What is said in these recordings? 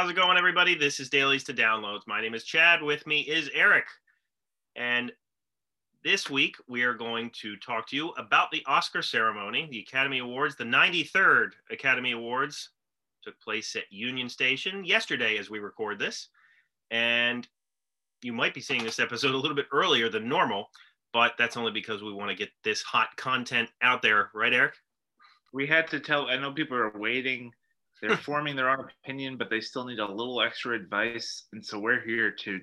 How's it going, everybody? This is Dailies to Downloads. My name is Chad. With me is Eric. And this week, we are going to talk to you about the Oscar ceremony, the Academy Awards. The 93rd Academy Awards took place at Union Station yesterday as we record this. And you might be seeing this episode a little bit earlier than normal, but that's only because we want to get this hot content out there. Right, Eric? We had to tell, I know people are waiting. They're forming their own opinion, but they still need a little extra advice. And so we're here to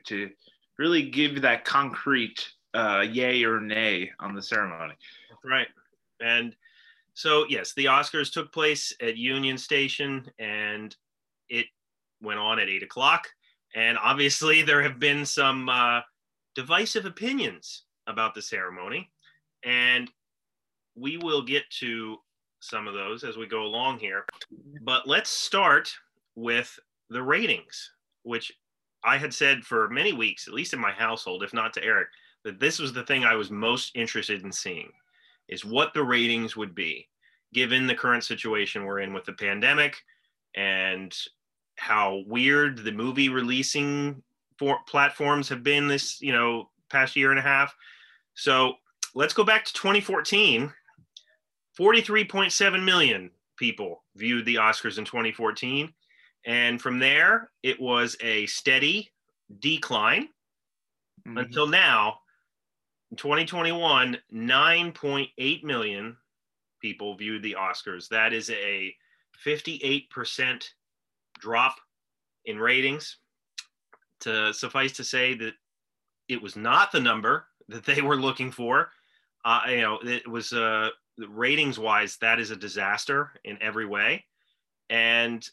really give that concrete yay or nay on the ceremony. Right. And so, yes, the Oscars took place at Union Station, and it went on at 8 o'clock. And obviously there have been some divisive opinions about the ceremony. And we will get to some of those as we go along here, but let's start with the ratings, which I had said for many weeks, at least in my household, if not to Eric, that this was the thing I was most interested in seeing, is what the ratings would be given the current situation we're in with the pandemic and how weird the movie releasing for platforms have been this, you know, past year and a half. So let's go back to 2014. 43.7 million people viewed the Oscars in 2014. And from there, it was a steady decline until now. In 2021, 9.8 million people viewed the Oscars. That is a 58% drop in ratings. To suffice to say that it was not the number that they were looking for. You know, it was ratings-wise, that is a disaster in every way. And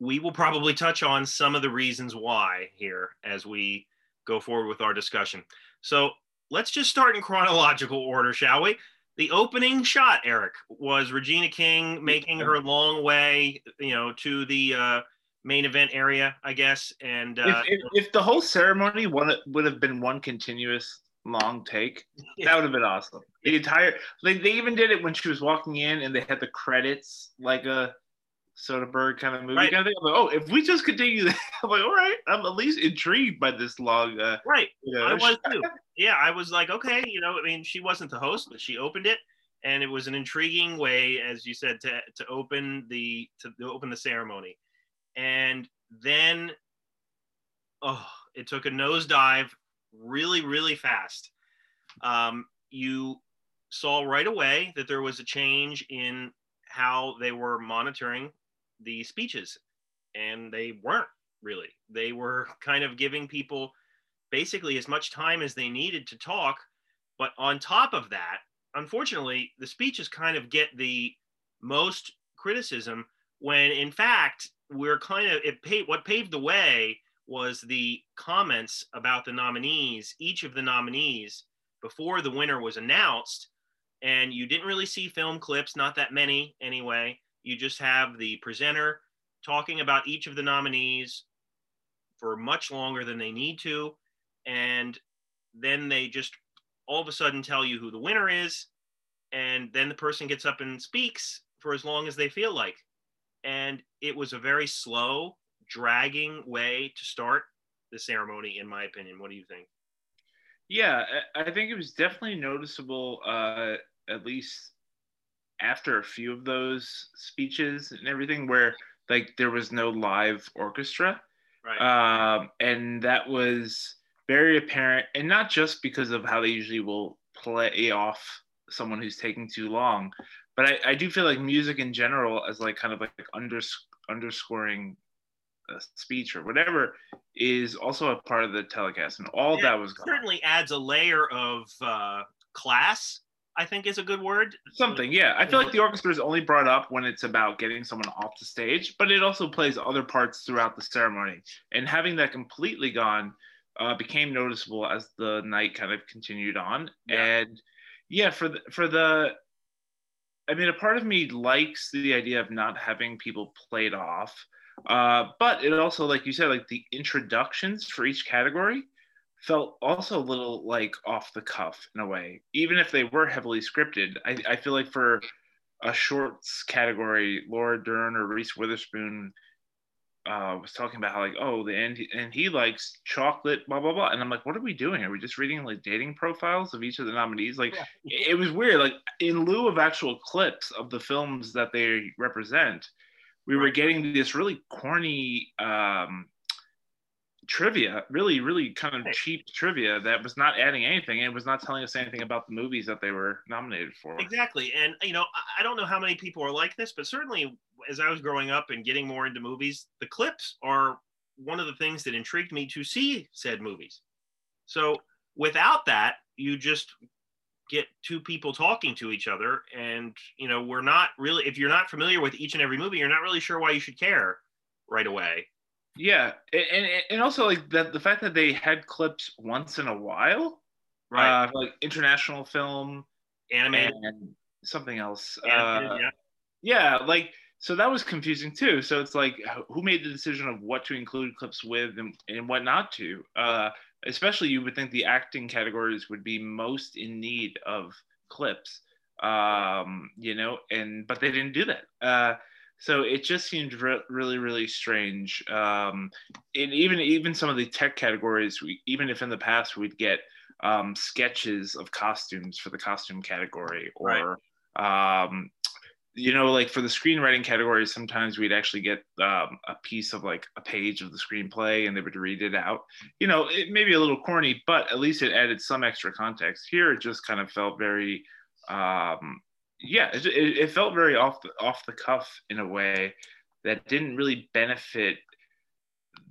we will probably touch on some of the reasons why here as we go forward with our discussion. So let's just start in chronological order, shall we? The opening shot, Eric, was Regina King making her long way, you know, to the main event area, I guess. And if the whole ceremony would have been one continuous long take, that would have been awesome. The entire, they even did it when she was walking in and they had the credits, like a Soderbergh kind of movie, right, kind of thing. I'm like, oh, if we just continue that, I'm like, all right, I'm at least intrigued by this long right, you know, I was too. Yeah, I was like, okay, you know, I mean, she wasn't the host, but she opened it, and it was an intriguing way, as you said, to open the ceremony. And then it took a nosedive really, really fast. You saw right away that there was a change in how they were monitoring the speeches, and they weren't really. They were kind of giving people basically as much time as they needed to talk. But on top of that, unfortunately, the speeches kind of get the most criticism when, in fact, what paved the way was the comments about the nominees, each of the nominees, before the winner was announced. And you didn't really see film clips, not that many anyway. You just have the presenter talking about each of the nominees for much longer than they need to. And then they just all of a sudden tell you who the winner is. And then the person gets up and speaks for as long as they feel like. And it was a very slow, dragging way to start the ceremony, in my opinion. What do you think? Yeah, I think it was definitely noticeable, at least after a few of those speeches and everything, where like there was no live orchestra. Right. And that was very apparent, and not just because of how they usually will play off someone who's taking too long, but I do feel like music in general, as like kind of like underscoring a speech or whatever, is also a part of the telecast, and all that was gone. Certainly adds a layer of class, I think is a good word. Something, yeah. I feel like the orchestra is only brought up when it's about getting someone off the stage, but it also plays other parts throughout the ceremony. And having that completely gone became noticeable as the night kind of continued on. Yeah. And yeah, I mean, a part of me likes the idea of not having people played off. But it also, like you said, like the introductions for each category felt also a little like off the cuff in a way, even if they were heavily scripted. I feel like for a shorts category, Laura Dern or Reese Witherspoon was talking about how, like, oh, and he likes chocolate, blah, blah, blah. And I'm like, what are we doing? Are we just reading, like, dating profiles of each of the nominees? Like, yeah. It was weird. Like, in lieu of actual clips of the films that they represent, we were getting this really corny trivia, really, really kind of cheap trivia that was not adding anything. And was not telling us anything about the movies that they were nominated for. Exactly. And, you know, I don't know how many people are like this, but certainly as I was growing up and getting more into movies, the clips are one of the things that intrigued me to see said movies. So without that, you just get two people talking to each other. And, you know, we're not really, if you're not familiar with each and every movie, you're not really sure why you should care right away. Yeah. And also, like, the fact that they had clips once in a while, right? Like international film, animated, and something else. Animated, yeah. Like, so that was confusing too. So it's like, who made the decision of what to include clips with and what not to? Especially, you would think the acting categories would be most in need of clips, you know, but they didn't do that. So it just seemed really, really strange. And even some of the tech categories, even if in the past we'd get sketches of costumes for the costume category, or, right. You know, like for the screenwriting category, sometimes we'd actually get a piece of, like, a page of the screenplay, and they would read it out. You know, it may be a little corny, but at least it added some extra context. Here, it just kind of felt very... it felt very off the cuff in a way that didn't really benefit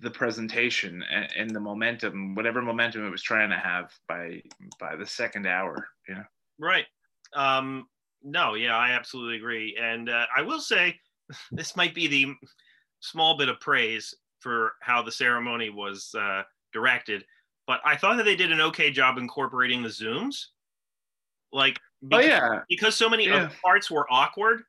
the presentation and the momentum, whatever momentum it was trying to have by the second hour. Yeah. Right. No. Yeah, I absolutely agree. And I will say, this might be the small bit of praise for how the ceremony was directed, but I thought that they did an okay job incorporating the Zooms. Like, because so many other parts were awkward,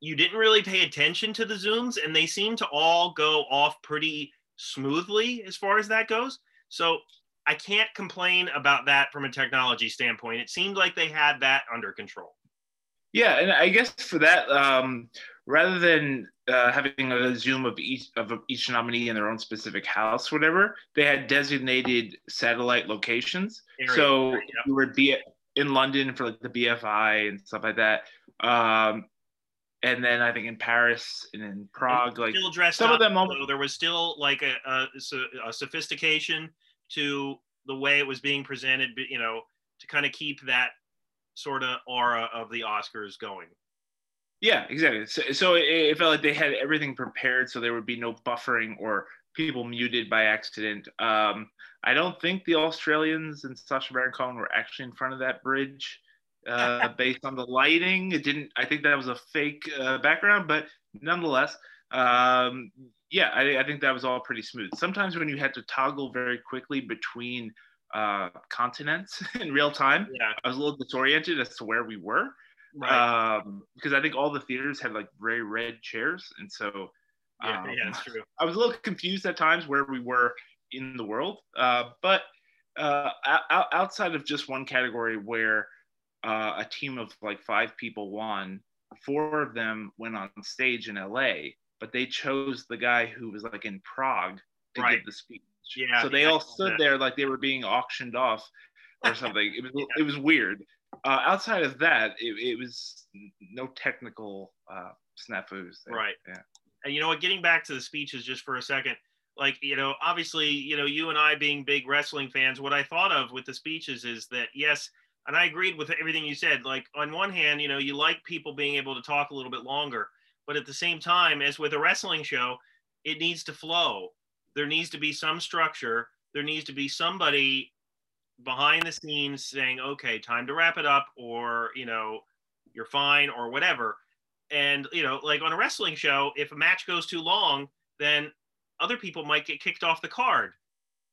you didn't really pay attention to the Zooms, and they seemed to all go off pretty smoothly as far as that goes. So I can't complain about that from a technology standpoint. It seemed like they had that under control. Yeah, and I guess for that, rather than having a Zoom of each nominee in their own specific house, whatever, they had designated satellite locations. So you would be in London for, like, the BFI and stuff like that, and then I think in Paris and in Prague, like, still dressed some up, of them. There was still, like, a sophistication to the way it was being presented, you know, to kind of keep that sort of aura of the Oscars going. Yeah, exactly. So it felt like they had everything prepared, so there would be no buffering or people muted by accident. I don't think the Australians and Sacha Baron Cohen were actually in front of that bridge based on the lighting. It didn't. I think that was a fake background, but nonetheless, I think that was all pretty smooth. Sometimes when you had to toggle very quickly between continents in real time, I was a little disoriented as to where we were, right. Because I think all the theaters had, like, very red chairs, and so that's true. I was a little confused at times where we were in the world, but outside of just one category where a team of, like, 5 people won, 4 of them went on stage in LA, but they chose the guy who was, like, in Prague to give the speech. Yeah, so they all stood there like they were being auctioned off or something. It was weird. Outside of that, it was no technical snafus there. Right. Yeah. And, you know what, getting back to the speeches just for a second, like, you know, obviously, you know, you and I being big wrestling fans, what I thought of with the speeches is that, yes, and I agreed with everything you said, like, on one hand, you know, you like people being able to talk a little bit longer, but at the same time, as with a wrestling show, it needs to flow. There needs to be some structure. There needs to be somebody behind the scenes saying, okay, time to wrap it up, or, you know, you're fine, or whatever. And, you know, like on a wrestling show, if a match goes too long, then other people might get kicked off the card.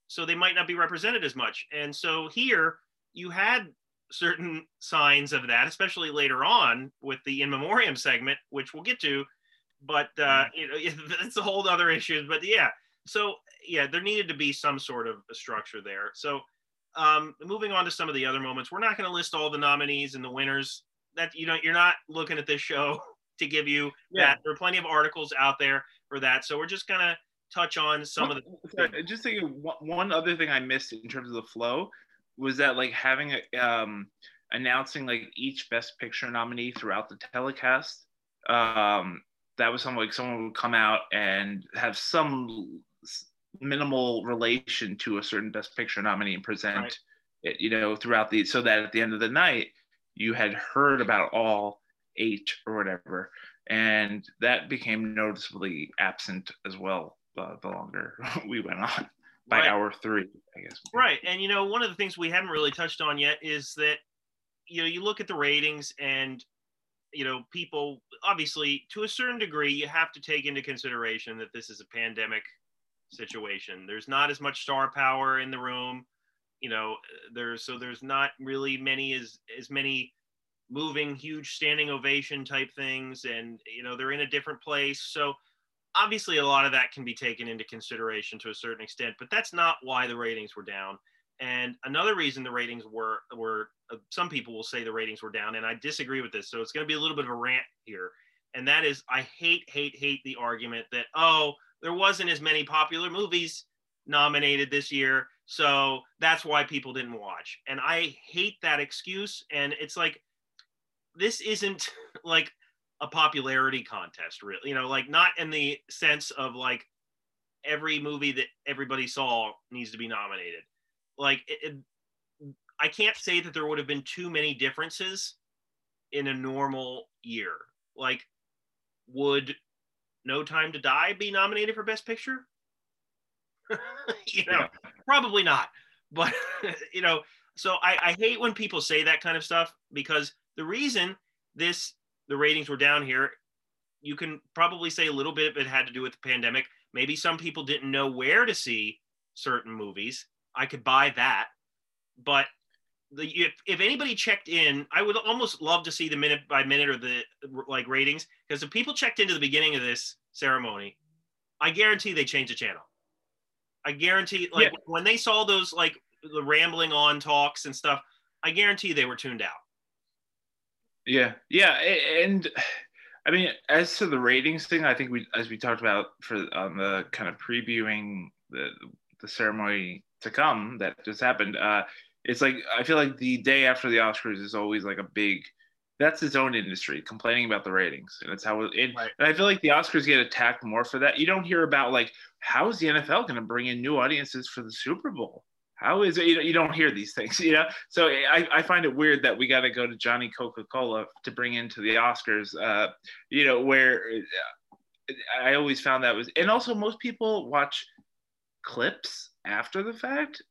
So they might not be represented as much. And so here you had certain signs of that, especially later on with the in memoriam segment, which we'll get to, but you know, it's a whole other issue, but there needed to be some sort of a structure there. So moving on to some of the other moments, we're not going to list all the nominees and the winners that, you know, you're not looking at this show to give you that. There are plenty of articles out there for that. So we're just going to touch on some of the. Just thinking, one other thing I missed in terms of the flow was that like having a announcing like each Best Picture nominee throughout the telecast. That was something like someone would come out and have some minimal relation to a certain Best Picture nominee and present right. it, you know, throughout the, so that at the end of the night you had heard about all 8 or whatever. And that became noticeably absent as well the longer we went on by right. hour 3, I guess. Right. And, you know, one of the things we haven't really touched on yet is that, you know, you look at the ratings and, you know, people, obviously, to a certain degree, you have to take into consideration that this is a pandemic situation. There's not as much star power in the room, you know, there's not really many as many moving, huge standing ovation type things. And, you know, they're in a different place. So obviously a lot of that can be taken into consideration to a certain extent, but that's not why the ratings were down. And another reason the ratings were some people will say the ratings were down, and I disagree with this. So it's going to be a little bit of a rant here. And that is, I hate the argument that, oh, there wasn't as many popular movies nominated this year, so that's why people didn't watch. And I hate that excuse. And it's like, this isn't like a popularity contest, really, you know, like not in the sense of like every movie that everybody saw needs to be nominated. Like, I can't say that there would have been too many differences in a normal year. Like, would No Time to Die be nominated for Best Picture? You know, yeah. Probably not. But, you know, so I hate when people say that kind of stuff, because the reason the ratings were down here, you can probably say a little bit of it had to do with the pandemic. Maybe some people didn't know where to see certain movies. I could buy that. But if anybody checked in, I would almost love to see the minute by minute or the like ratings, because if people checked into the beginning of this ceremony, I guarantee they changed the channel. I guarantee, like, yeah. When they saw those, like, the rambling on talks and stuff, I guarantee they were tuned out. Yeah. Yeah. And I mean, as to the ratings thing, I think as we talked about on the kind of previewing the ceremony to come that just happened, it's like, I feel like the day after the Oscars is always like a big, that's its own industry, complaining about the ratings. And it's how it, right. And I feel like the Oscars get attacked more for that. You don't hear about like, how is the NFL going to bring in new audiences for the Super Bowl? How is it? You don't hear these things, you know? So I find it weird that we got to go to Johnny Coca-Cola to bring into the Oscars, you know, where I always found that was, and also most people watch clips after the fact.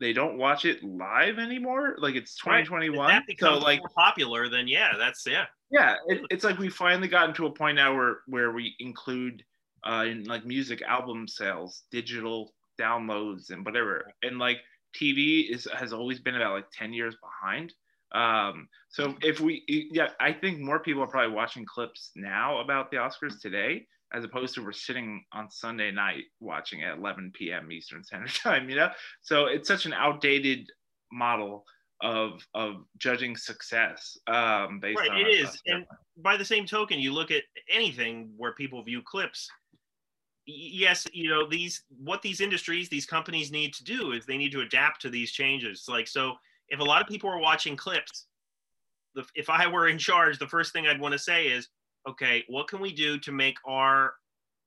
They don't watch it live anymore. Like, it's 2021. Right. If that becomes more popular, then yeah. It's like we've finally gotten to a point now where we include in like music album sales, digital downloads, and whatever. And like TV has always been about like 10 years behind. So I think more people are probably watching clips now about the Oscars today, as opposed to we're sitting on Sunday night watching at 11 p.m. Eastern Standard Time, you know? So it's such an outdated model of judging success. Based right, on it is. And by the same token, you look at anything where people view clips. Yes, you know, these industries, these companies need to do is they need to adapt to these changes. Like, so if a lot of people are watching clips, if I were in charge, the first thing I'd want to say is, okay, what can we do to make our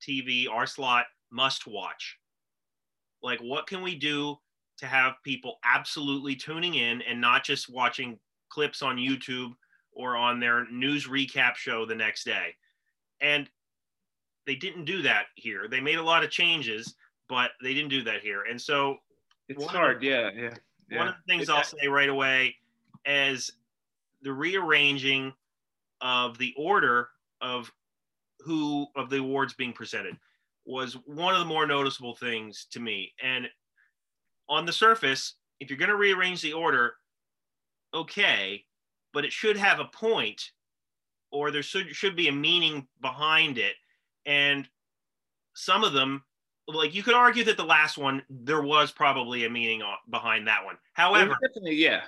TV, our slot, must watch? Like, what can we do to have people absolutely tuning in and not just watching clips on YouTube or on their news recap show the next day? And they didn't do that here. They made a lot of changes, but they didn't do that here. And so it's hard. Yeah. One of the things I'll say right away is the rearranging of the order of the awards being presented was one of the more noticeable things to me. And on the surface, if you're going to rearrange the order, okay, but it should have a point, or there should be a meaning behind it. And some of them, like, you could argue that the last one, there was probably a meaning behind that one. However,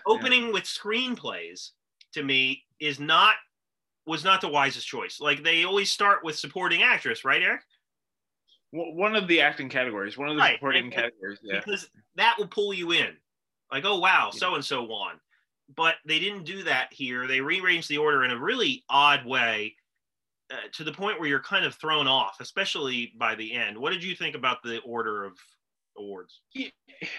opening with screenplays, to me, was not the wisest choice. Like, they always start with supporting actress, right, Eric? One of the acting categories, one of the supporting categories. Yeah. Because that will pull you in. Like, oh, wow, so-and-so won. But they didn't do that here. They rearranged the order in a really odd way to the point where you're kind of thrown off, especially by the end. What did you think about the order of awards?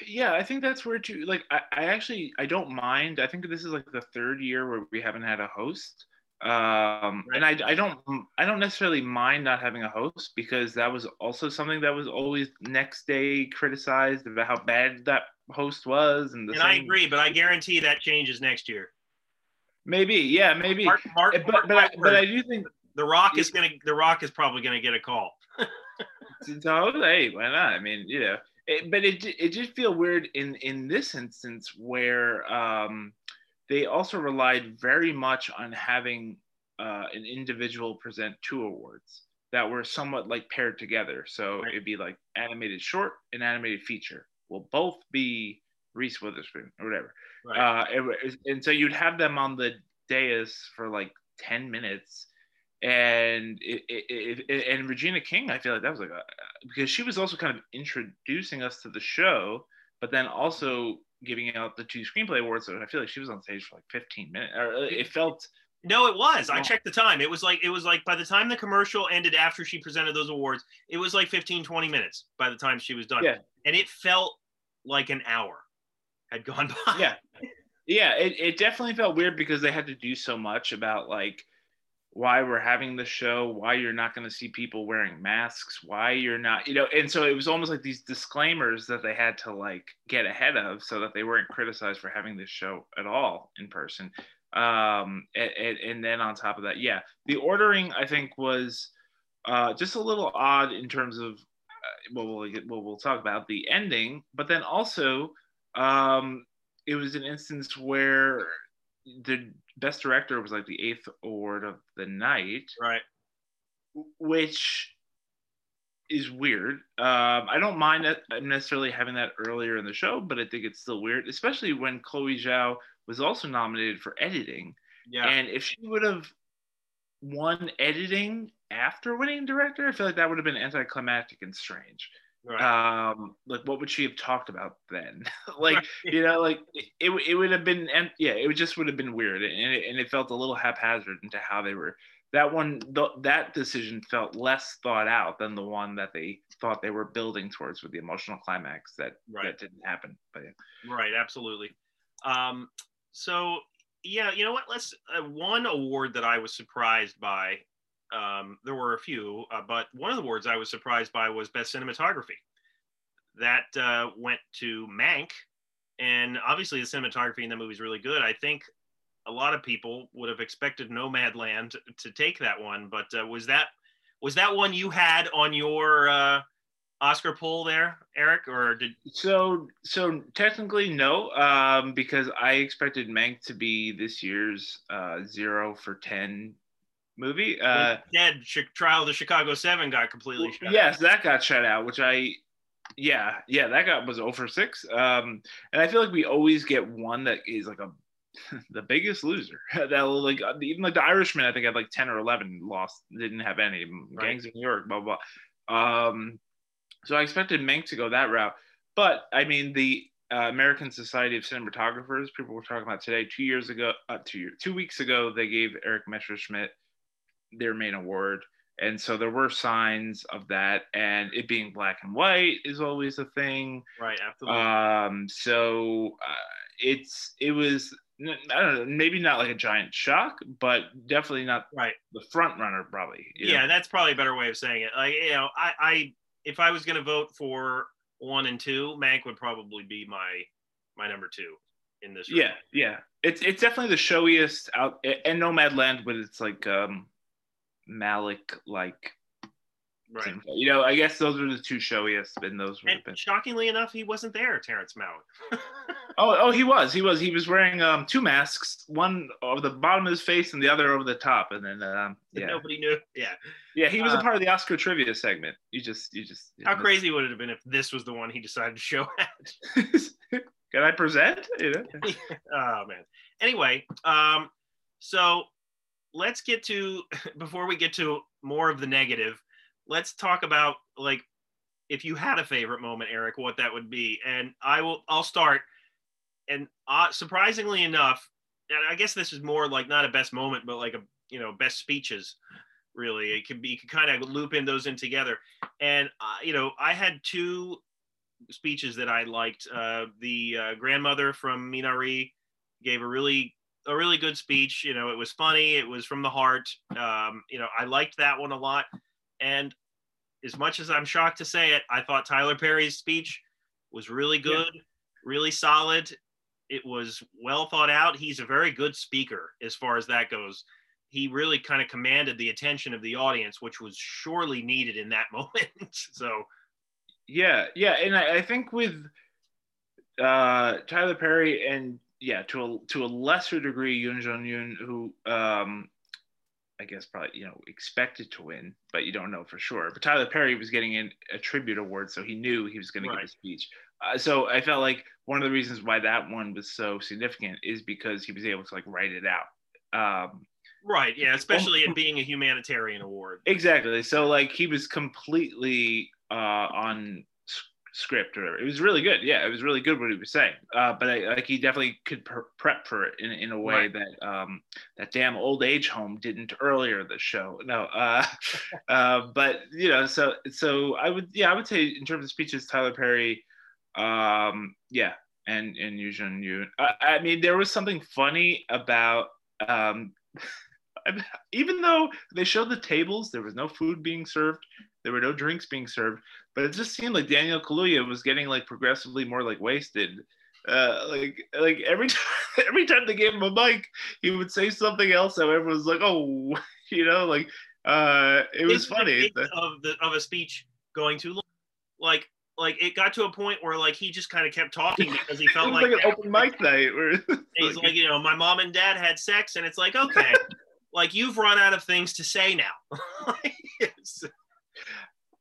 Yeah, I think that's where to, like, I don't mind. I think this is like the third year where we haven't had a host. And I don't necessarily mind not having a host, because that was also something that was always next day criticized about how bad that host was. And I agree, but I guarantee that changes next year. Maybe, yeah, maybe. But I do think The Rock is probably gonna get a call. So hey, why not? I mean, you know, it did feel weird in this instance where they also relied very much on having an individual present two awards that were somewhat like paired together. So it'd be like animated short and animated feature will both be Reese Witherspoon or whatever. Right. And so you'd have them on the dais for like 10 minutes. And and Regina King, I feel like that was like, because she was also kind of introducing us to the show, but then also giving out the two screenplay awards, so I feel like she was on stage for like 15 minutes. Or it felt. No, it was. I checked the time. It was like by the time the commercial ended after she presented those awards, it was like 15, 20 minutes by the time she was done. Yeah. And it felt like an hour had gone by. Yeah. Yeah. It definitely felt weird because they had to do so much about like why we're having the show, why you're not going to see people wearing masks, why you're not, you know, and so it was almost like these disclaimers that they had to like get ahead of so that they weren't criticized for having this show at all in person. And then on top of that, yeah, the ordering I think was just a little odd in terms of we'll talk about the ending, but then also it was an instance where the best director was like the 8th award of the night, right? Which is weird. I don't mind necessarily having that earlier in the show, but I think it's still weird, especially when Chloe Zhao was also nominated for editing. Yeah, and if she would have won editing after winning director, I feel like that would have been anticlimactic and strange. Right. Like what would she have talked about then? Like, you know, like it would have been, and yeah, it just would have been weird, and it felt a little haphazard into how they were. That one, that decision felt less thought out than the one that they thought they were building towards with the emotional climax that didn't happen. But yeah. Right, absolutely. So yeah, you know what? Let's one award that I was surprised by. There were a few, but one of the awards I was surprised by was Best Cinematography. That went to Mank, and obviously the cinematography in the movie is really good. I think a lot of people would have expected Nomadland to take that one, but was that one you had on your Oscar poll there, Eric, or did so technically no, because I expected Mank to be this year's 0 for 10. Movie. Dead Trial of the Chicago 7 got completely shut out. Yes, that got shut out, which that was 0 for 6. And I feel like we always get one that is like the biggest loser. That like even like The Irishman, I think had like 10 or 11 lost, didn't have any. Right. Gangs of New York, blah, blah, blah. So I expected Mank to go that route. But I mean, the American Society of Cinematographers, people were talking about today, 2 weeks ago, they gave Eric Messerschmidt their main award, and so there were signs of that, and it being black and white is always a thing, right? Absolutely. It was I don't know, maybe not like a giant shock, but definitely not right the front runner, probably. Yeah, know? That's probably a better way of saying it. Like, you know, I if I was going to vote for 1 and 2, Mank would probably be my number 2 in this room. Yeah, it's definitely the showiest out, and Nomadland with its like Malik, like, right, you know, I guess those were the two showiest, and those would have been. Shockingly enough, he wasn't there, Terrence Malik. oh, he was wearing two masks, one over the bottom of his face and the other over the top, and then yeah, nobody knew. Yeah, he was a part of the Oscar trivia segment. You just how crazy would it have been if this was the one he decided to show at? Can I present? You know? Oh man. Anyway, so. Let's before we get to more of the negative, let's talk about like if you had a favorite moment, Eric, what that would be. And I'll start. And surprisingly enough, and I guess this is more like not a best moment, but like a, you know, best speeches, really. It could be, you could kind of loop in those in together. And, you know, I had two speeches that I liked. The grandmother from Minari gave a really good speech. You know, it was funny. It was from the heart. You know, I liked that one a lot. And as much as I'm shocked to say it, I thought Tyler Perry's speech was really good, really solid. It was well thought out. He's a very good speaker as far as that goes. He really kind of commanded the attention of the audience, which was surely needed in that moment. So, yeah. And I think with Tyler Perry and, to a lesser degree, Youn Yuh-jung, who I guess probably, expected to win, but you don't know for sure. But Tyler Perry was getting a tribute award, so he knew he was going to give a speech. So I felt like one of the reasons why that one was so significant is because he was able to write it out. Especially it being a humanitarian award. Exactly. So he was completely on script or whatever. It was really good. Yeah, it was really good what he was saying. But he definitely could prep for it in a way that that damn old age home didn't earlier this show. No, but so I would say in terms of speeches, Tyler Perry, and Youn Yuh-jung. I mean, there was something funny about. Even though they showed the tables, there was no food being served, there were no drinks being served, but it just seemed like Daniel Kaluuya was getting progressively more wasted. Every time they gave him a mic, he would say something else. So everyone was it was funny of a speech going too long. It got to a point where he just kind of kept talking because he felt like an open mic night. He's my mom and dad had sex, and it's okay, you've run out of things to say now.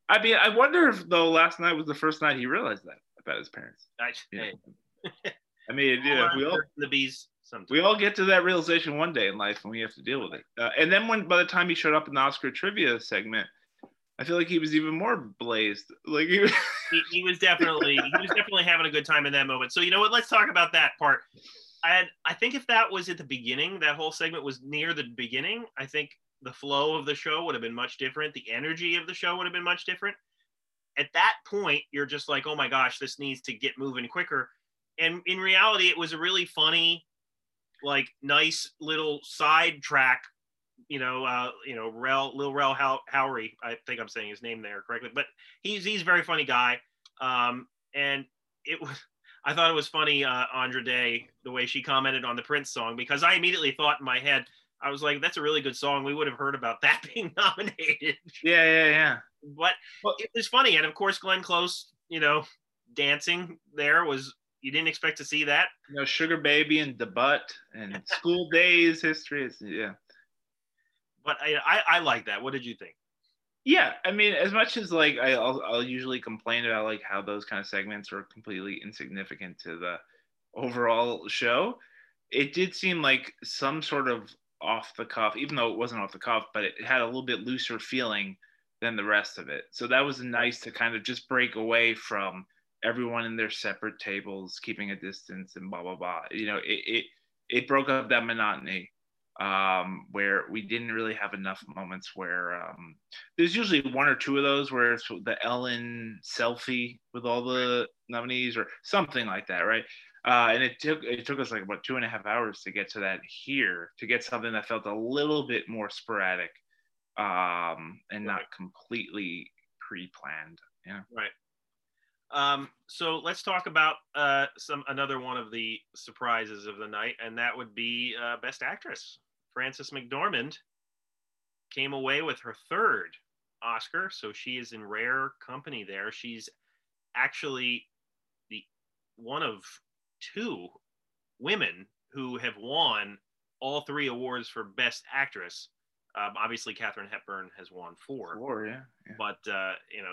I mean, I wonder if though last night was the first night he realized that about his parents. I mean, we all get to that realization one day in life, and we have to deal with it. And then by the time he showed up in the Oscar trivia segment, I feel like he was even more blazed. He was definitely having a good time in that moment. So you know what? Let's talk about that part. And I think if that was at the beginning, that whole segment was near the beginning, I think the flow of the show would have been much different. The energy of the show would have been much different. At that point, you're just like, oh my gosh, this needs to get moving quicker. And in reality, it was a really funny, nice little sidetrack. Lil Rel Howery, I think I'm saying his name there correctly, but he's a very funny guy. And I thought it was funny, Andra Day, the way she commented on the Prince song, because I immediately thought in my head, I was like, that's a really good song. We would have heard about that being nominated. Yeah. But it was funny. And of course, Glenn Close, dancing there was, you didn't expect to see that. Sugar Baby and The Butt and School Days History. But I like that. What did you think? Yeah, I mean, as much as I'll usually complain about how those kind of segments are completely insignificant to the overall show, it did seem like some sort of off the cuff, even though it wasn't off the cuff, but it had a little bit looser feeling than the rest of it. So that was nice to kind of just break away from everyone in their separate tables, keeping a distance and blah, blah, blah. It broke up that monotony. Where we didn't really have enough moments where there's usually one or two of those where it's the Ellen selfie with all the nominees or something like that, right? And it took us about 2.5 hours to get to that here, to get something that felt a little bit more sporadic and not completely pre-planned. Yeah. Right. So let's talk about another one of the surprises of the night, and that would be Best Actress. Frances McDormand came away with her third Oscar, so she is in rare company there. She's actually the one of two women who have won all three awards for Best Actress. Obviously, Catherine Hepburn has won four. Yeah. But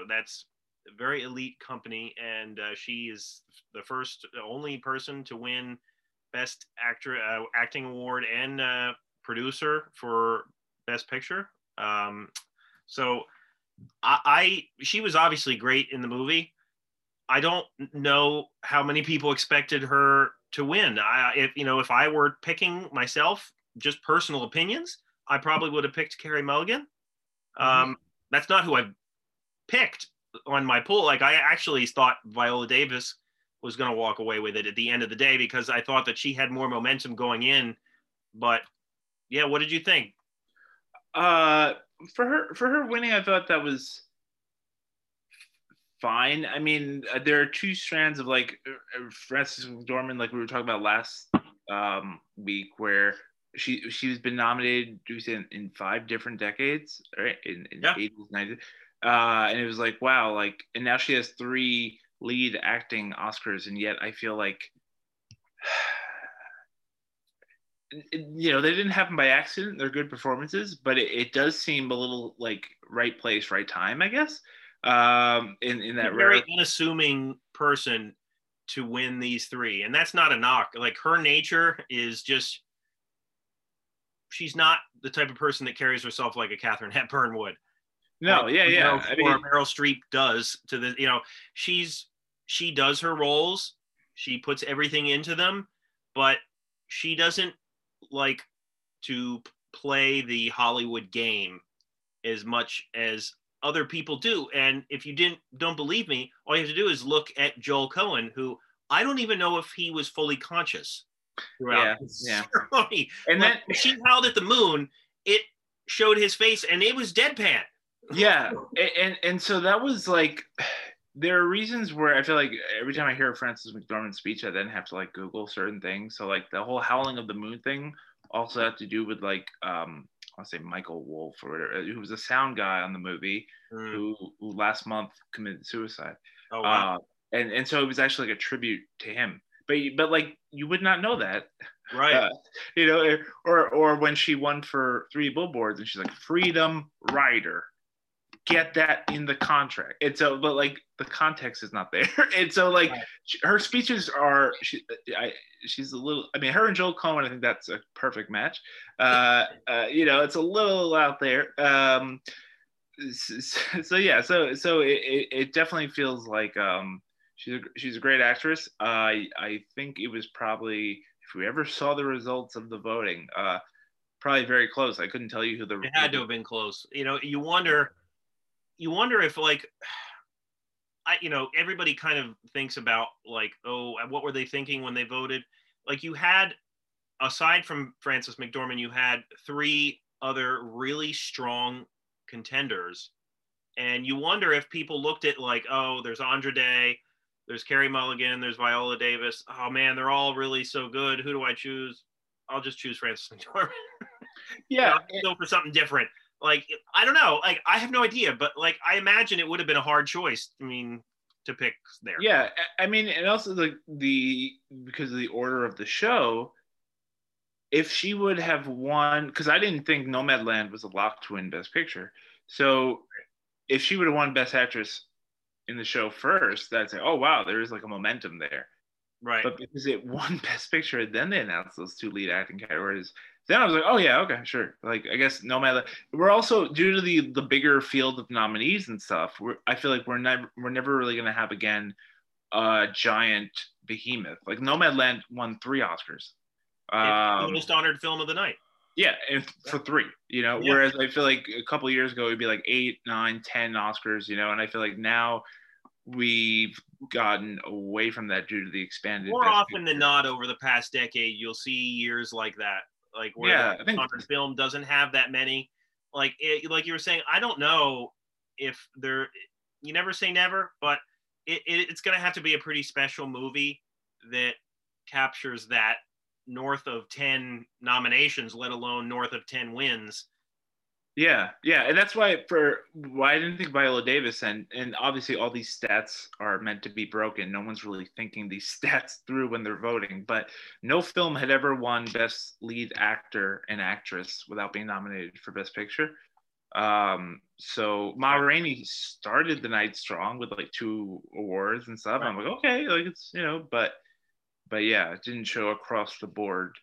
that's a very elite company, and she is the only person to win Best Acting Award and Producer for Best Picture. So She was obviously great in the movie. I don't know how many people expected her to win. If I were picking myself, just personal opinions, I probably would have picked Carey Mulligan. That's not who I picked on my pool. Like, I actually thought Viola Davis was going to walk away with it at the end of the day, because I thought that she had more momentum going in. But yeah, what did you think? For her winning, I thought that was fine. I mean, there are two strands of, like, Frances McDormand, like we were talking about last week, where she's been nominated in 5 different decades, right? In 80s, 90s. And it was like, wow, like, and now she has 3 lead acting Oscars, and yet I feel like, you know, they didn't happen by accident. They're good performances, but it does seem a little like right place, right time, I guess. In that very unassuming person to win these 3, and that's not a knock. Like, her nature is just, she's not the type of person that carries herself like a Catherine Hepburn would. No, like, yeah. Or Meryl Streep does to the, you know, she does her roles, she puts everything into them, but she doesn't like to play the Hollywood game as much as other people do. And if you don't believe me, all you have to do is look at Joel Cohen, who I don't even know if he was fully conscious throughout the ceremony. And then she howled at the moon, it showed his face, and it was deadpan. Yeah. And so that was like, there are reasons where I feel like every time I hear a Frances McDormand speech, I then have to like Google certain things. So like the whole howling of the moon thing also had to do with like, I want to say Michael Wolff or whatever, who was a sound guy on the movie, who last month committed suicide. Oh, wow. And so it was actually like a tribute to him. But like you would not know that, right? You know, or when she won for 3 Billboards and she's like, "Freedom Rider," get that in the contract. And so, but like the context is not there. And so like her speeches are, she's a little, I mean, her and Joel Cohen, I think that's a perfect match. You know, it's a little out there. So it definitely feels like she's a great actress. I think it was probably, if we ever saw the results of the voting, probably very close. I couldn't tell you who it had to have been close. You know, you wonder if like, everybody kind of thinks about like, oh, what were they thinking when they voted? Like you had, aside from Frances McDormand, you had 3 other really strong contenders. And you wonder if people looked at like, oh, there's Andra Day, there's Carey Mulligan, there's Viola Davis. Oh man, they're all really so good. Who do I choose? I'll just choose Frances McDormand. Yeah. I'll go for something different. Like, I don't know. Like, I have no idea, but like, I imagine it would have been a hard choice. I mean, to pick there. Yeah. I mean, and also like because of the order of the show, if she would have won, because I didn't think Nomadland was a lock to win Best Picture. So if she would have won Best Actress in the show first, I'd say, oh, wow, there is like a momentum there. Right. But because it won Best Picture, and then they announced those 2 lead acting categories. Then I was like, oh yeah, okay, sure. Like, I guess Nomadland. We're also, due to the bigger field of nominees and stuff, I feel like we're never really going to have, again, a giant behemoth. Like, Nomadland won 3 Oscars. The most honored film of the night. Yeah, and for 3, you know? Yeah. Whereas I feel like a couple of years ago, it would be like 8, 9, 10 Oscars, you know? And I feel like now we've gotten away from that due to the expanded. More often than not over the past decade, you'll see years like that. Like where film doesn't have that many, like you were saying, I don't know if there. You never say never, but it's going to have to be a pretty special movie that captures that north of 10 nominations, let alone north of 10 wins. Yeah, and that's why I didn't think Viola Davis, and obviously all these stats are meant to be broken. No one's really thinking these stats through when they're voting, but no film had ever won Best Lead Actor and Actress without being nominated for Best Picture. So Ma Rainey started the night strong with like 2 awards and stuff. Right. I'm like, okay, like it's, you know, but yeah, it didn't show across the board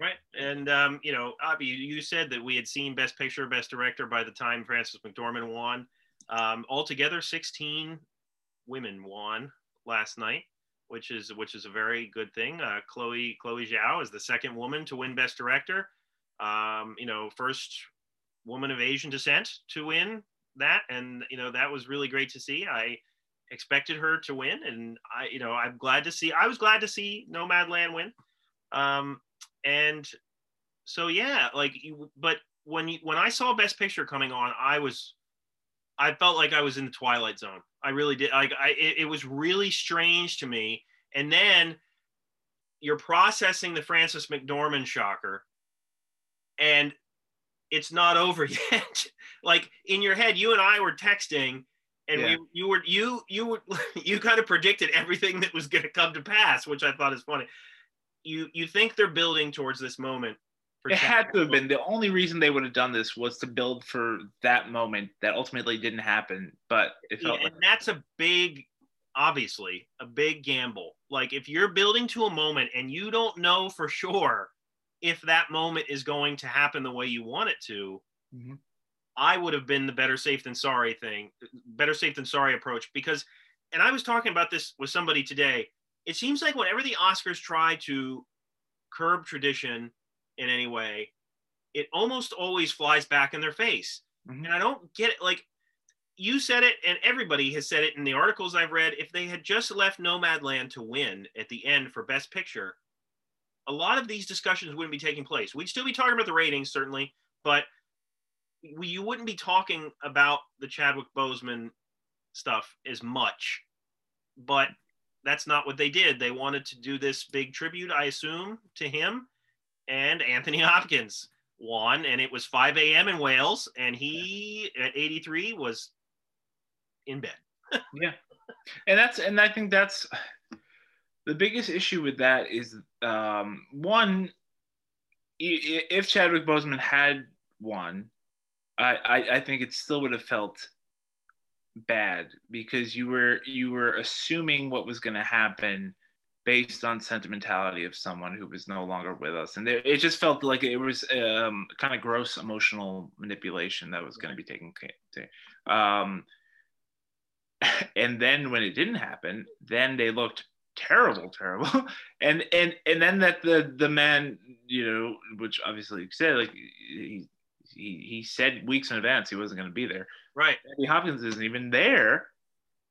Right. And, you know, Abby, you said that we had seen Best Picture, Best Director by the time Frances McDormand won. Altogether, 16 women won last night, which is a very good thing. Chloe Zhao is the second woman to win Best Director. You know, first woman of Asian descent to win that. And, you know, that was really great to see. I expected her to win. And, I'm glad to see. I was glad to see Nomadland win. And so, yeah, but when I saw Best Picture coming on, I felt like I was in the Twilight Zone. I really did. It was really strange to me. And then you're processing the Frances McDormand shocker, and it's not over yet. Like, in your head, you and I were texting, and you kind of predicted everything that was going to come to pass, which I thought is funny. You think they're building towards this moment. It had to have been. The only reason they would have done this was to build for that moment that ultimately didn't happen. But it felt like that's a big, obviously, a big gamble. Like, if you're building to a moment and you don't know for sure if that moment is going to happen the way you want it to, mm-hmm. I would have been the better safe than sorry approach. Because, and I was talking about this with somebody today, it seems like whenever the Oscars try to curb tradition in any way, it almost always flies back in their face. Mm-hmm. And I don't get it. Like, you said it, and everybody has said it in the articles I've read, if they had just left Nomadland to win at the end for Best Picture, a lot of these discussions wouldn't be taking place. We'd still be talking about the ratings, certainly, but you wouldn't be talking about the Chadwick Boseman stuff as much. But that's not what they did. They wanted to do this big tribute, I assume, to him. And Anthony Hopkins won, and it was 5 a.m. in Wales, and he, at 83, was in bed. Yeah. And I think that's the biggest issue with that is, one, if Chadwick Boseman had won, I think it still would have felt bad, because you were assuming what was going to happen based on sentimentality of someone who was no longer with us, and it just felt like it was kind of gross emotional manipulation that was going to be taking. And then when it didn't happen, then they looked terrible, and then that the man, you know, which obviously you said, like, he said weeks in advance he wasn't going to be there. Right, Anthony Hopkins isn't even there.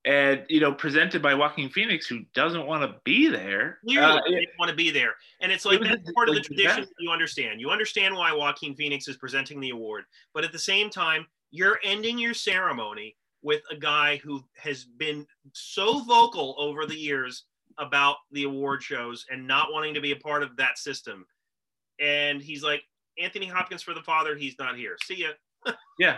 And, you know, presented by Joaquin Phoenix, who doesn't want to be there. Clearly, he didn't want to be there. And it's like, that's part of the tradition that you understand. You understand why Joaquin Phoenix is presenting the award. But at the same time, you're ending your ceremony with a guy who has been so vocal over the years about the award shows and not wanting to be a part of that system. And he's like, Anthony Hopkins for The Father, he's not here. See ya. Yeah.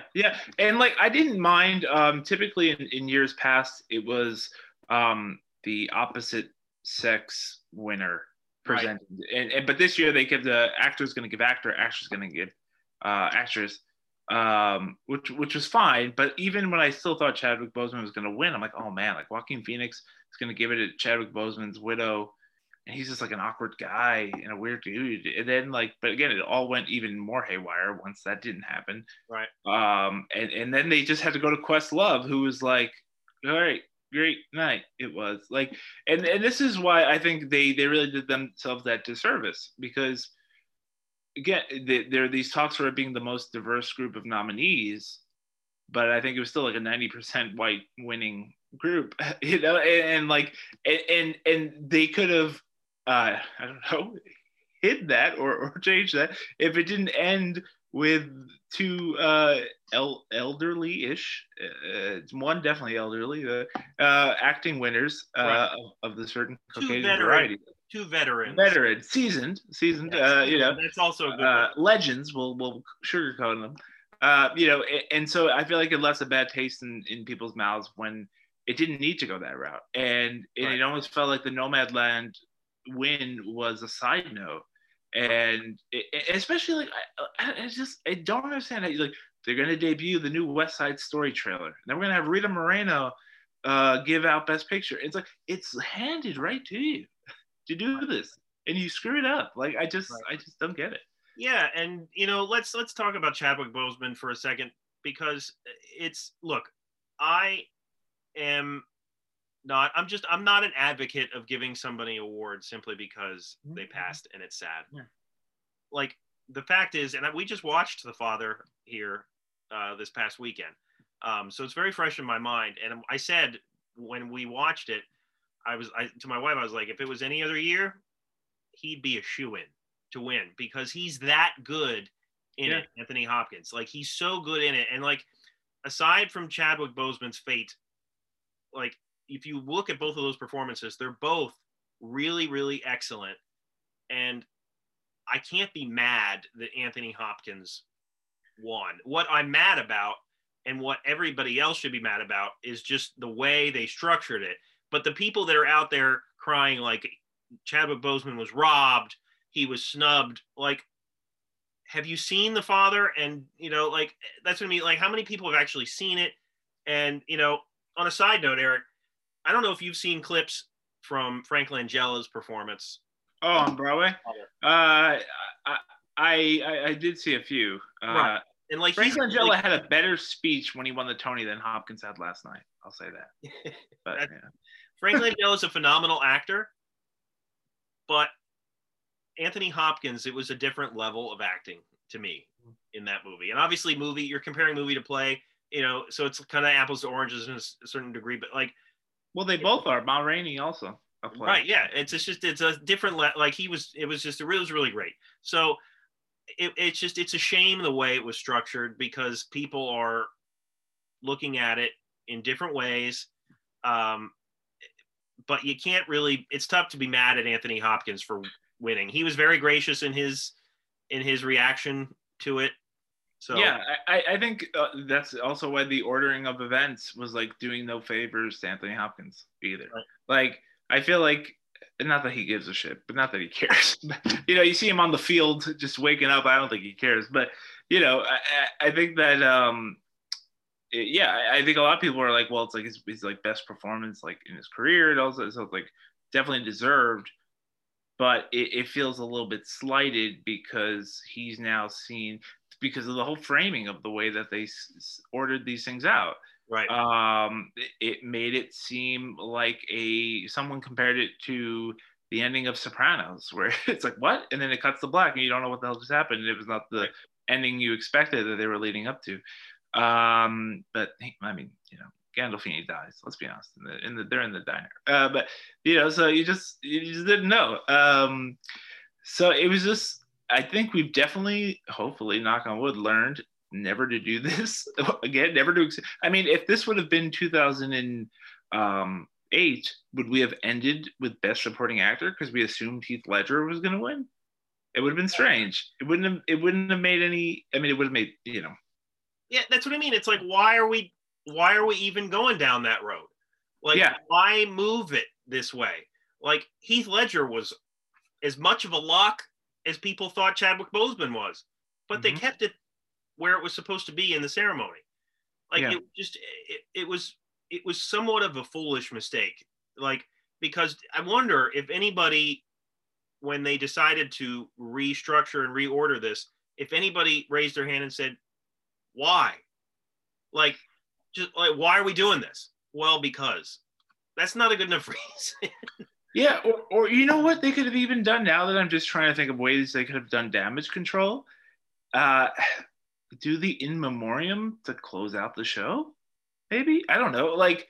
And, like, I didn't mind, typically in years past, it was the opposite sex winner presented. Right. But this year they give the actor's going to give actor, actress going to give actress, which was fine. But even when I still thought Chadwick Boseman was going to win, I'm like, oh, man, like, Joaquin Phoenix is going to give it to Chadwick Boseman's widow. And he's just like an awkward guy and a weird dude. And then, like, but again, it all went even more haywire once that didn't happen. Right. And then they just had to go to Questlove, who was like, all right, great night. It was like, and this is why I think they really did themselves that disservice, because again, there are these talks for it being the most diverse group of nominees, but I think it was still like a 90% white winning group, you know, and they could have, I don't know, hid that or changed that if it didn't end with two elderly-ish, one definitely elderly, acting winners right. of the certain Caucasian variety. Two veterans. Veterans, seasoned, yes. You know. That's also a good one. Legends, we'll sugarcoat them. You know, and so I feel like it left a bad taste in people's mouths when it didn't need to go that route. And It almost felt like the Nomadland win was a side note. And especially, like, I don't understand how you, like, they're going to debut the new West Side Story trailer. And then we're going to have Rita Moreno give out Best Picture. It's like, it's handed right to you to do this. and you screw it up. Like, I just don't get it. Yeah, and you know, let's talk about Chadwick Boseman for a second, because it's, look, I'm not an advocate of giving somebody an award simply because they passed and it's sad. Yeah. Like, the fact is, and we just watched The Father here this past weekend. So it's very fresh in my mind. And I said, when we watched it, I to my wife, I was like, if it was any other year, he'd be a shoo-in to win, because he's that good in it, Anthony Hopkins. Like, he's so good in it. And like, aside from Chadwick Boseman's fate, like, if you look at both of those performances, they're both really, really excellent. And I can't be mad that Anthony Hopkins won. What I'm mad about, and what everybody else should be mad about, is just the way they structured it. But the people that are out there crying like Chadwick Boseman was robbed, he was snubbed, like, have you seen The Father? And, you know, like, that's what I mean. Like, how many people have actually seen it? And, you know, on a side note, Eric, I don't know if you've seen clips from Frank Langella's performance. Oh, on Broadway? I did see a few. Right. And like, Frank Langella had a better speech when he won the Tony than Hopkins had last night. I'll say that. But yeah. Frank Langella's a phenomenal actor, but Anthony Hopkins, it was a different level of acting to me in that movie. And obviously, you're comparing movie to play, you know, so it's kind of apples to oranges in a certain degree. But like, well, they both are. Ma Rainey also a play. Right? Yeah, it's a different like he was. It was really great. So it's a shame the way it was structured, because people are looking at it in different ways. But you can't really. It's tough to be mad at Anthony Hopkins for winning. He was very gracious in his reaction to it. So yeah, I think that's also why the ordering of events was like doing no favors to Anthony Hopkins either. Right. Like, I feel like, not that he gives a shit, but not that he cares. You know, you see him on the field just waking up. I don't think he cares, but you know, I think that I think a lot of people are like, well, it's like his like best performance like in his career, and also so it's like definitely deserved. But it feels a little bit slighted because he's now seen, because of the whole framing of the way that they ordered these things out. Right. It made it seem like someone compared it to the ending of Sopranos, where it's like, what? And then it cuts to black and you don't know what the hell just happened. And it was not the ending you expected that they were leading up to. But I mean, you know, Gandolfini dies, let's be honest, they're in the diner. But, you know, so you just didn't know. So it was just, I think we've definitely, hopefully, knock on wood, learned never to do this again, never to, I mean, if this would have been 2008, would we have ended with Best Supporting Actor because we assumed Heath Ledger was going to win? It would have been strange. It wouldn't have made any, I mean, it would have made, you know. Yeah, that's what I mean. It's like, why are we even going down that road? Like, why move it this way? Like, Heath Ledger was as much of a lock as people thought Chadwick Boseman was, but they kept it where it was supposed to be in the ceremony. Like, it was somewhat of a foolish mistake. Like, because I wonder if anybody, when they decided to restructure and reorder this, if anybody raised their hand and said, why? Like, just like, why are we doing this? Well, because that's not a good enough reason. Yeah, or you know what they could have even done, now that I'm just trying to think of ways they could have done damage control? Do the in memoriam to close out the show? Maybe? I don't know. Like,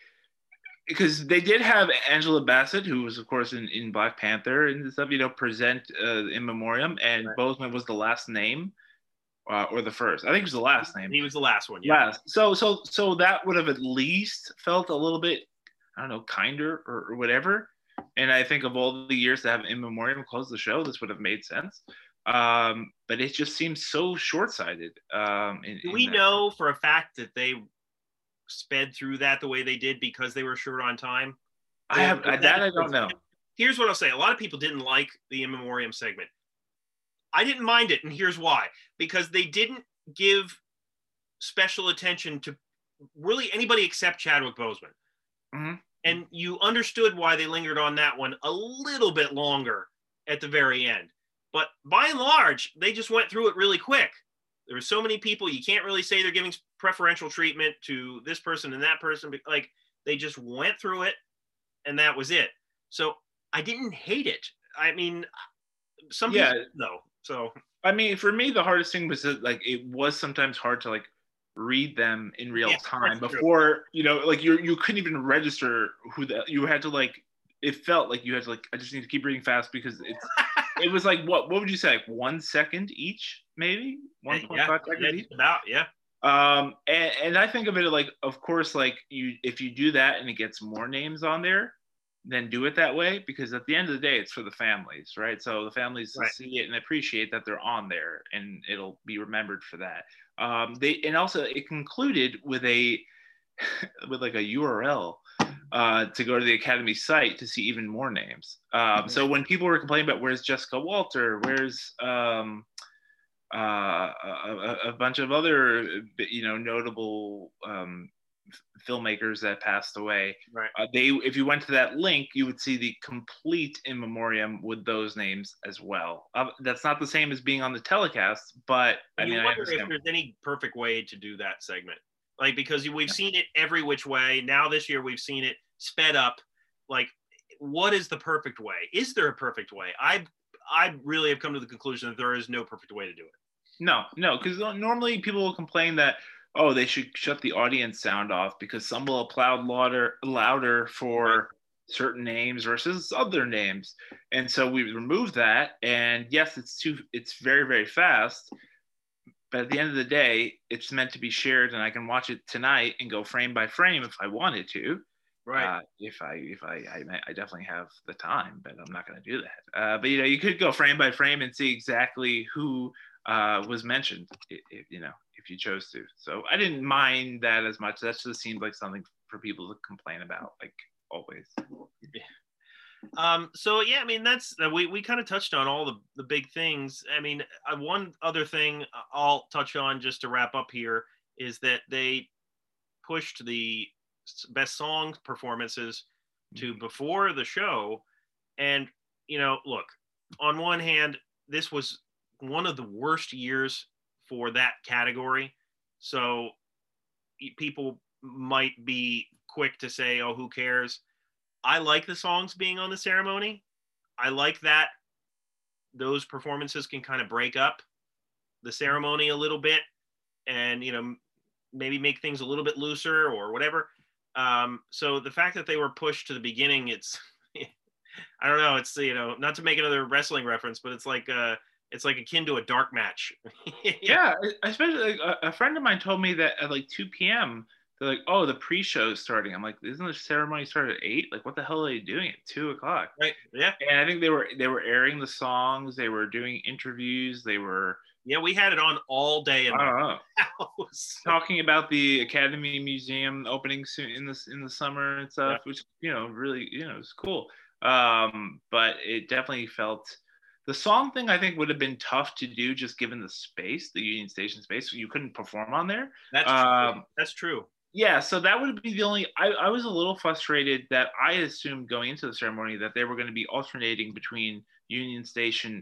because they did have Angela Bassett, who was, of course, in Black Panther and stuff, you know, present in memoriam, and Boseman was the last name. Or the first. I think it was the last name. He was the last one, yeah. Last. So that would have at least felt a little bit, I don't know, kinder or whatever. And I think of all the years to have in memoriam close the show, this would have made sense. But it just seems so short-sighted. Do we know for a fact that they sped through that the way they did because they were short on time? I don't know. Here's what I'll say. A lot of people didn't like the in memoriam segment. I didn't mind it, and here's why. Because they didn't give special attention to really anybody except Chadwick Boseman. Mm-hmm. And you understood why they lingered on that one a little bit longer at the very end. But by and large, they just went through it really quick. There were so many people, you can't really say they're giving preferential treatment to this person and that person. Like, they just went through it, and that was it. So I didn't hate it. I mean, some people did, though. So I mean, for me, the hardest thing was that, like, it was sometimes hard to, like, read them in real time before, you know, like, you couldn't even register who the, you had to, like, it felt like you had to, like, I just need to keep reading fast because it's, it was like, what would you say? Like 1 second each, maybe 1.5 seconds each? About, yeah. And I think of it like, of course, like, you, if you do that and it gets more names on there, then do it that way, because at the end of the day, it's for the families, right? So the families see it and appreciate that they're on there, and it'll be remembered for that. They, and also it concluded with a with like a URL to go to the Academy site to see even more names. So when people were complaining about where's Jessica Walter, where's a bunch of other, you know, notable filmmakers that passed away, they, if you went to that link, you would see the complete in memoriam with those names as well. That's not the same as being on the telecast, but I mean, I wonder if there's any perfect way to do that segment, like, because we've seen it every which way. Now this year we've seen it sped up. Like, what is the perfect way? Is there a perfect way? I really have come to the conclusion that there is no perfect way to do it. No, because normally people will complain that, oh, they should shut the audience sound off because some will applaud louder for certain names versus other names. And so we removed that. And yes, it's very, very fast. But at the end of the day, it's meant to be shared, and I can watch it tonight and go frame by frame if I wanted to. Right. If I definitely have the time, but I'm not going to do that. But you know, you could go frame by frame and see exactly who was mentioned, if you know, if you chose to. So I didn't mind that as much. That just seemed like something for people to complain about, like always. So yeah, I mean, that's, we kind of touched on all the big things. I mean, one other thing I'll touch on just to wrap up here is that they pushed the best song performances to before the show. And, you know, look, on one hand, this was one of the worst years for that category. So people might be quick to say, oh, who cares? I like the songs being on the ceremony. I like that those performances can kind of break up the ceremony a little bit and, you know, maybe make things a little bit looser or whatever. So the fact that they were pushed to the beginning, it's, I don't know, it's, you know, not to make another wrestling aference, but it's like akin to a dark match. Especially like, a friend of mine told me that at like 2 p.m., they're like, oh, the pre-show is starting. I'm like, isn't the ceremony start at 8? Like, what the hell are they doing at 2 o'clock? Right, yeah. And I think they were airing the songs. They were doing interviews. They were... Yeah, we had it on all day in my house. Talking about the Academy Museum opening soon in the summer and stuff, which, you know, really, you know, it's cool. But it definitely felt... The song thing, I think, would have been tough to do just given the space, the Union Station space. So you couldn't perform on there. That's true. Yeah, so that would be the only... I was a little frustrated that I assumed going into the ceremony that they were going to be alternating between Union Station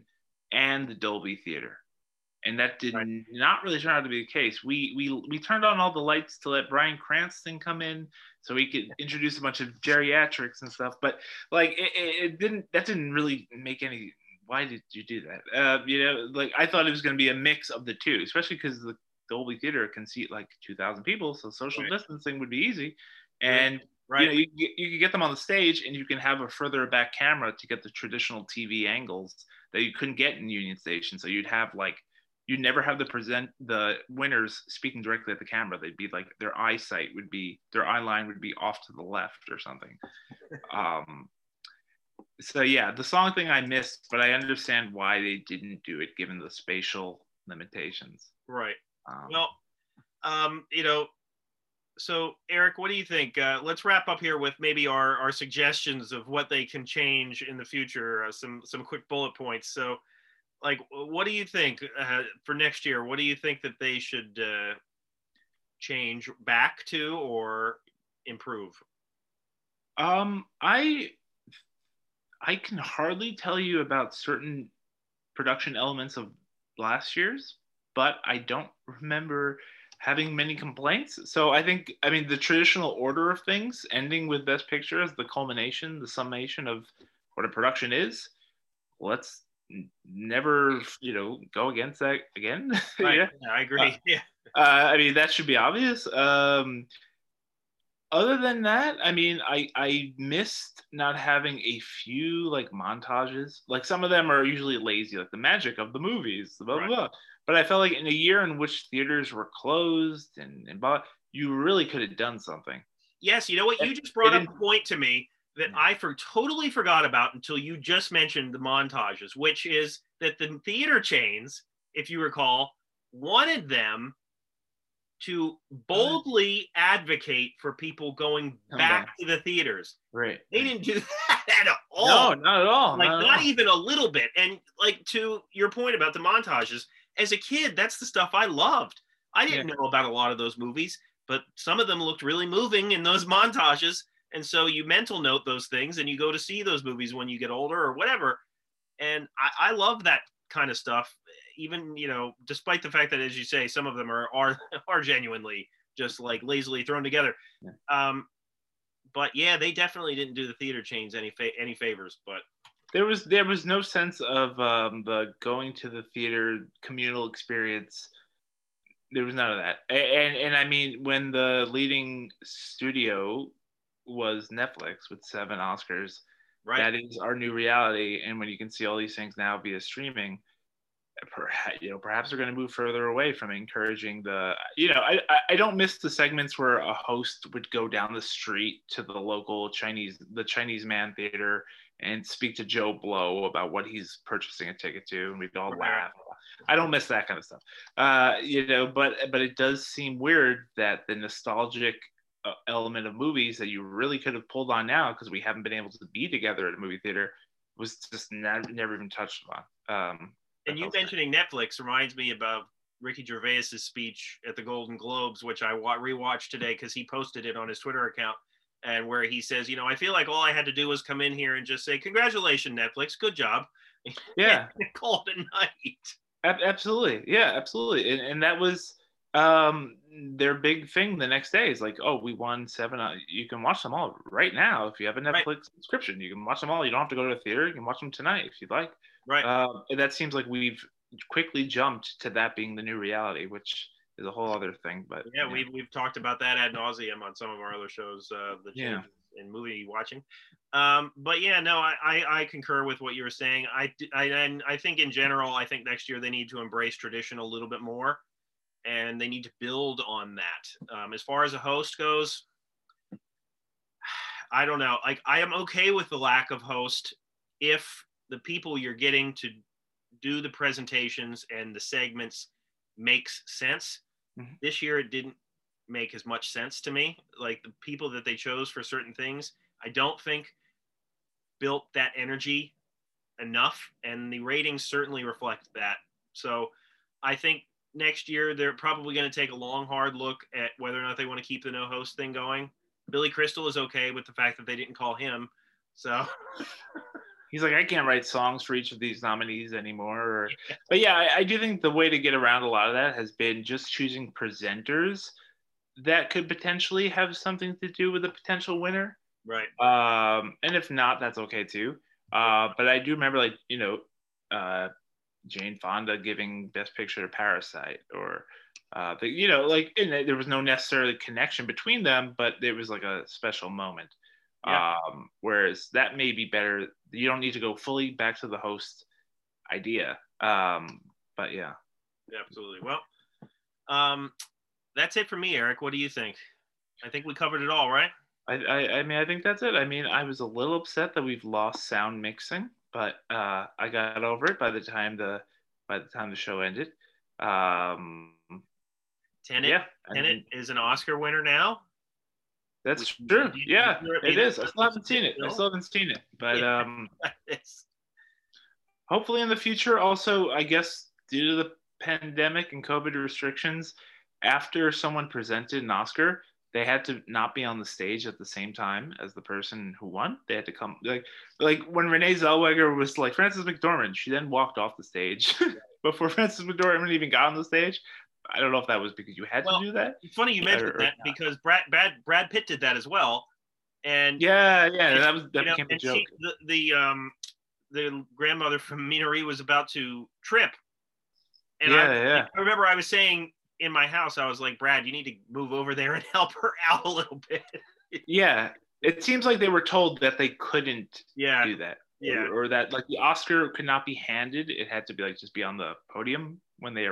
and the Dolby Theater. And that did not really turn out to be the case. We turned on all the lights to let Bryan Cranston come in so he could introduce a bunch of geriatrics and stuff. But like it didn't really make any... Why did you do that? You know, like I thought it was going to be a mix of the two, especially because the Dolby Theater can seat like 2,000 people, so social distancing would be easy. And you know, you could get them on the stage, and you can have a further back camera to get the traditional TV angles that you couldn't get in Union Station. So you'd have like you'd never have the winners speaking directly at the camera. They'd be like their eye line would be off to the left or something. So yeah, the song thing I missed, but I understand why they didn't do it given the spatial limitations. Right. You know, so Eric, what do you think? Let's wrap up here with maybe our suggestions of what they can change in the future. Some quick bullet points. So, like, what do you think for next year? What do you think that they should change back to or improve? I can hardly tell you about certain production elements of last year's, but I don't remember having many complaints. So I think, I mean, the traditional order of things, ending with Best Picture as the culmination, the summation of what a production is, let's never, you know, go against that again. Right. Yeah. No, I agree. Yeah. I mean, that should be obvious. Other than that, I mean, I missed not having a few like montages. Like some of them are usually lazy, like the magic of the movies, blah, blah, blah. But I felt like in a year in which theaters were closed and you really could have done something. Yes, you know what? You just brought up a point to me that I totally forgot about until you just mentioned the montages, which is that the theater chains, if you recall, wanted them to boldly advocate for people going back to the theaters. Right. They didn't do that at all. No, not at all. Like, not even a little bit. And like, to your point about the montages, as a kid, that's the stuff I loved. I didn't know about a lot of those movies, but some of them looked really moving in those montages. And so you mental note those things and you go to see those movies when you get older or whatever. And I love that kind of stuff. Even, you know, despite the fact that, as you say, some of them are genuinely just like lazily thrown together. Yeah. But yeah, they definitely didn't do the theater chains any favors. But there was no sense of the going to the theater communal experience. There was none of that. And I mean, when the leading studio was Netflix with 7 Oscars, right? That is our new reality. And when you can see all these things now via streaming, perhaps we're going to move further away from encouraging the, you know, I don't miss the segments where a host would go down the street to the local Chinese Man Theater and speak to Joe Blow about what he's purchasing a ticket to, and we'd all laugh. I don't miss that kind of stuff, you know. But it does seem weird that the nostalgic element of movies that you really could have pulled on now, because we haven't been able to be together at a movie theater, was just never even touched upon. And you mentioning Netflix reminds me about Ricky Gervais's speech at the Golden Globes, which I rewatched today because he posted it on his Twitter account, and where he says, you know, I feel like all I had to do was come in here and just say, congratulations, Netflix, good job. Yeah. Call it a night. Absolutely. Yeah, absolutely. And that was their big thing the next day is like, oh, we won 7. You can watch them all right now. If you have a Netflix subscription, you can watch them all. You don't have to go to a theater. You can watch them tonight if you'd like. Right. And that seems like we've quickly jumped to that being the new reality, which is a whole other thing. But yeah, we've talked about that ad nauseum on some of our other shows, the changes in movie watching. But yeah, no, I concur with what you were saying. And I think in general, I think next year they need to embrace tradition a little bit more, and they need to build on that. As far as a host goes, I don't know. Like, I am okay with the lack of host if the people you're getting to do the presentations and the segments makes sense. Mm-hmm. This year, it didn't make as much sense to me. Like, the people that they chose for certain things, I don't think built that energy enough, and the ratings certainly reflect that. So I think next year, they're probably going to take a long, hard look at whether or not they want to keep the no host thing going. Billy Crystal is okay with the fact that they didn't call him. So... He's like, I can't write songs for each of these nominees anymore. But yeah, I do think the way to get around a lot of that has been just choosing presenters that could potentially have something to do with a potential winner. Right. And if not, that's okay too. But I do remember, like, you know, Jane Fonda giving Best Picture to Parasite, or, you know, like, and there was no necessarily connection between them, but there was like a special moment. Yeah. Whereas that may be better. You don't need to go fully back to the host idea. But yeah. Absolutely. Well, that's it for me, Eric. What do you think? I think we covered it all, right? I mean, I think that's it. I mean, I was a little upset that we've lost sound mixing, but I got over it by the time the show ended. Tenet, yeah, Tenet is an Oscar winner now. That's true. Yeah, it is. I still haven't seen it. But hopefully in the future, also, I guess, due to the pandemic and COVID restrictions, after someone presented an Oscar, They had to not be on the stage at the same time as the person who won. They had to come like when Renee Zellweger was like Frances McDormand, she then walked off the stage before Frances McDormand even got on the stage. I don't know if that was because you had to do that. Funny you mentioned that because Brad Pitt did that as well. And that became a joke. The grandmother from Minari was about to trip. And I remember I was saying in my house, I was like, Brad, you need to move over there and help her out a little bit. Yeah. It seems like they were told that they couldn't do that. Yeah. Or that like the Oscar could not be handed. It had to be like just be on the podium when they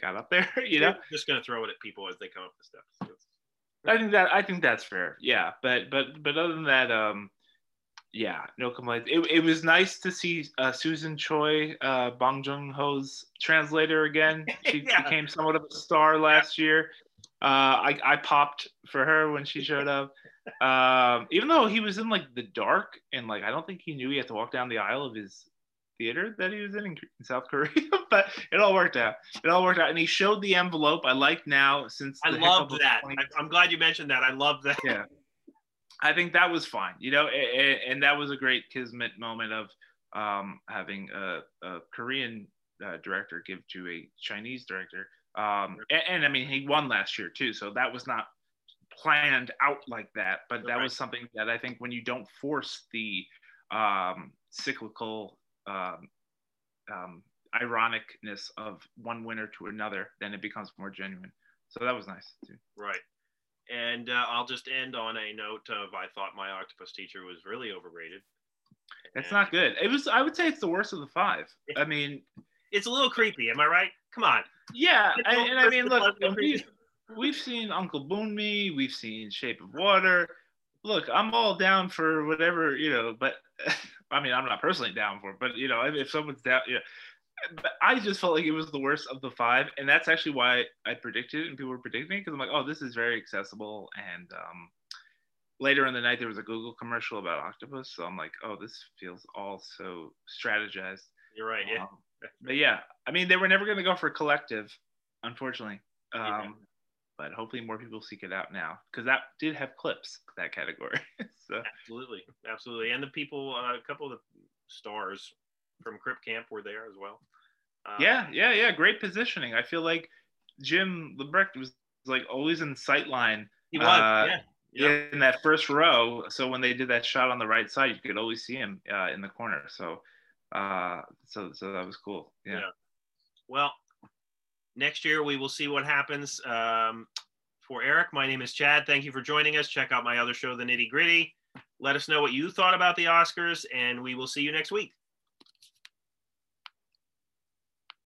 got up there, you know? Just gonna throw it at people as they come up the steps. I think that's fair. Yeah. But other than that, no complaints. It was nice to see Susan Choi, Bong Joon-ho's translator again. She became somewhat of a star last year. I popped for her when she showed up. Even though he was in like the dark and like I don't think he knew he had to walk down the aisle of his theater that he was in South Korea, but it all worked out. It all worked out, and he showed the envelope. I like now since I loved that. I'm glad you mentioned that. I love that. Yeah. I think that was fine, you know, and that was a great kismet moment of having a Korean director give to a Chinese director. And I mean, he won last year too, so that was not planned out like that, but that was something that I think when you don't force the cyclical ironicness of one winner to another, then it becomes more genuine. So that was nice too. Right. And I'll just end on a note of I thought My Octopus Teacher was really overrated. That's not good. It was. I would say it's the worst of the five. I mean, it's a little creepy. Am I right? Come on. Yeah, and I mean, look, we've seen Uncle Boonmi. We've seen Shape of Water. Look, I'm all down for whatever, you know. But I mean, I'm not personally down for it. But you know, if someone's down, you know. But I just felt like it was the worst of the five, and that's actually why I predicted it and people were predicting it, because I'm like, oh, this is very accessible. And later in the night, there was a Google commercial about octopus, so I'm like, oh, this feels all so strategized. You're right, yeah. But yeah, I mean, they were never going to go for collective, unfortunately. But hopefully more people seek it out now, because that did have clips, that category. So. Absolutely, absolutely. And the people, a couple of the stars from Crip Camp were there as well. Great positioning. I feel like Jim Lebrecht was like always in sight line. He was, in that first row. So when they did that shot on the right side, you could always see him in the corner. So, so that was cool. Yeah. Well, next year we will see what happens. For Eric, my name is Chad. Thank you for joining us. Check out my other show, The Nitty Gritty. Let us know what you thought about the Oscars, and we will see you next week.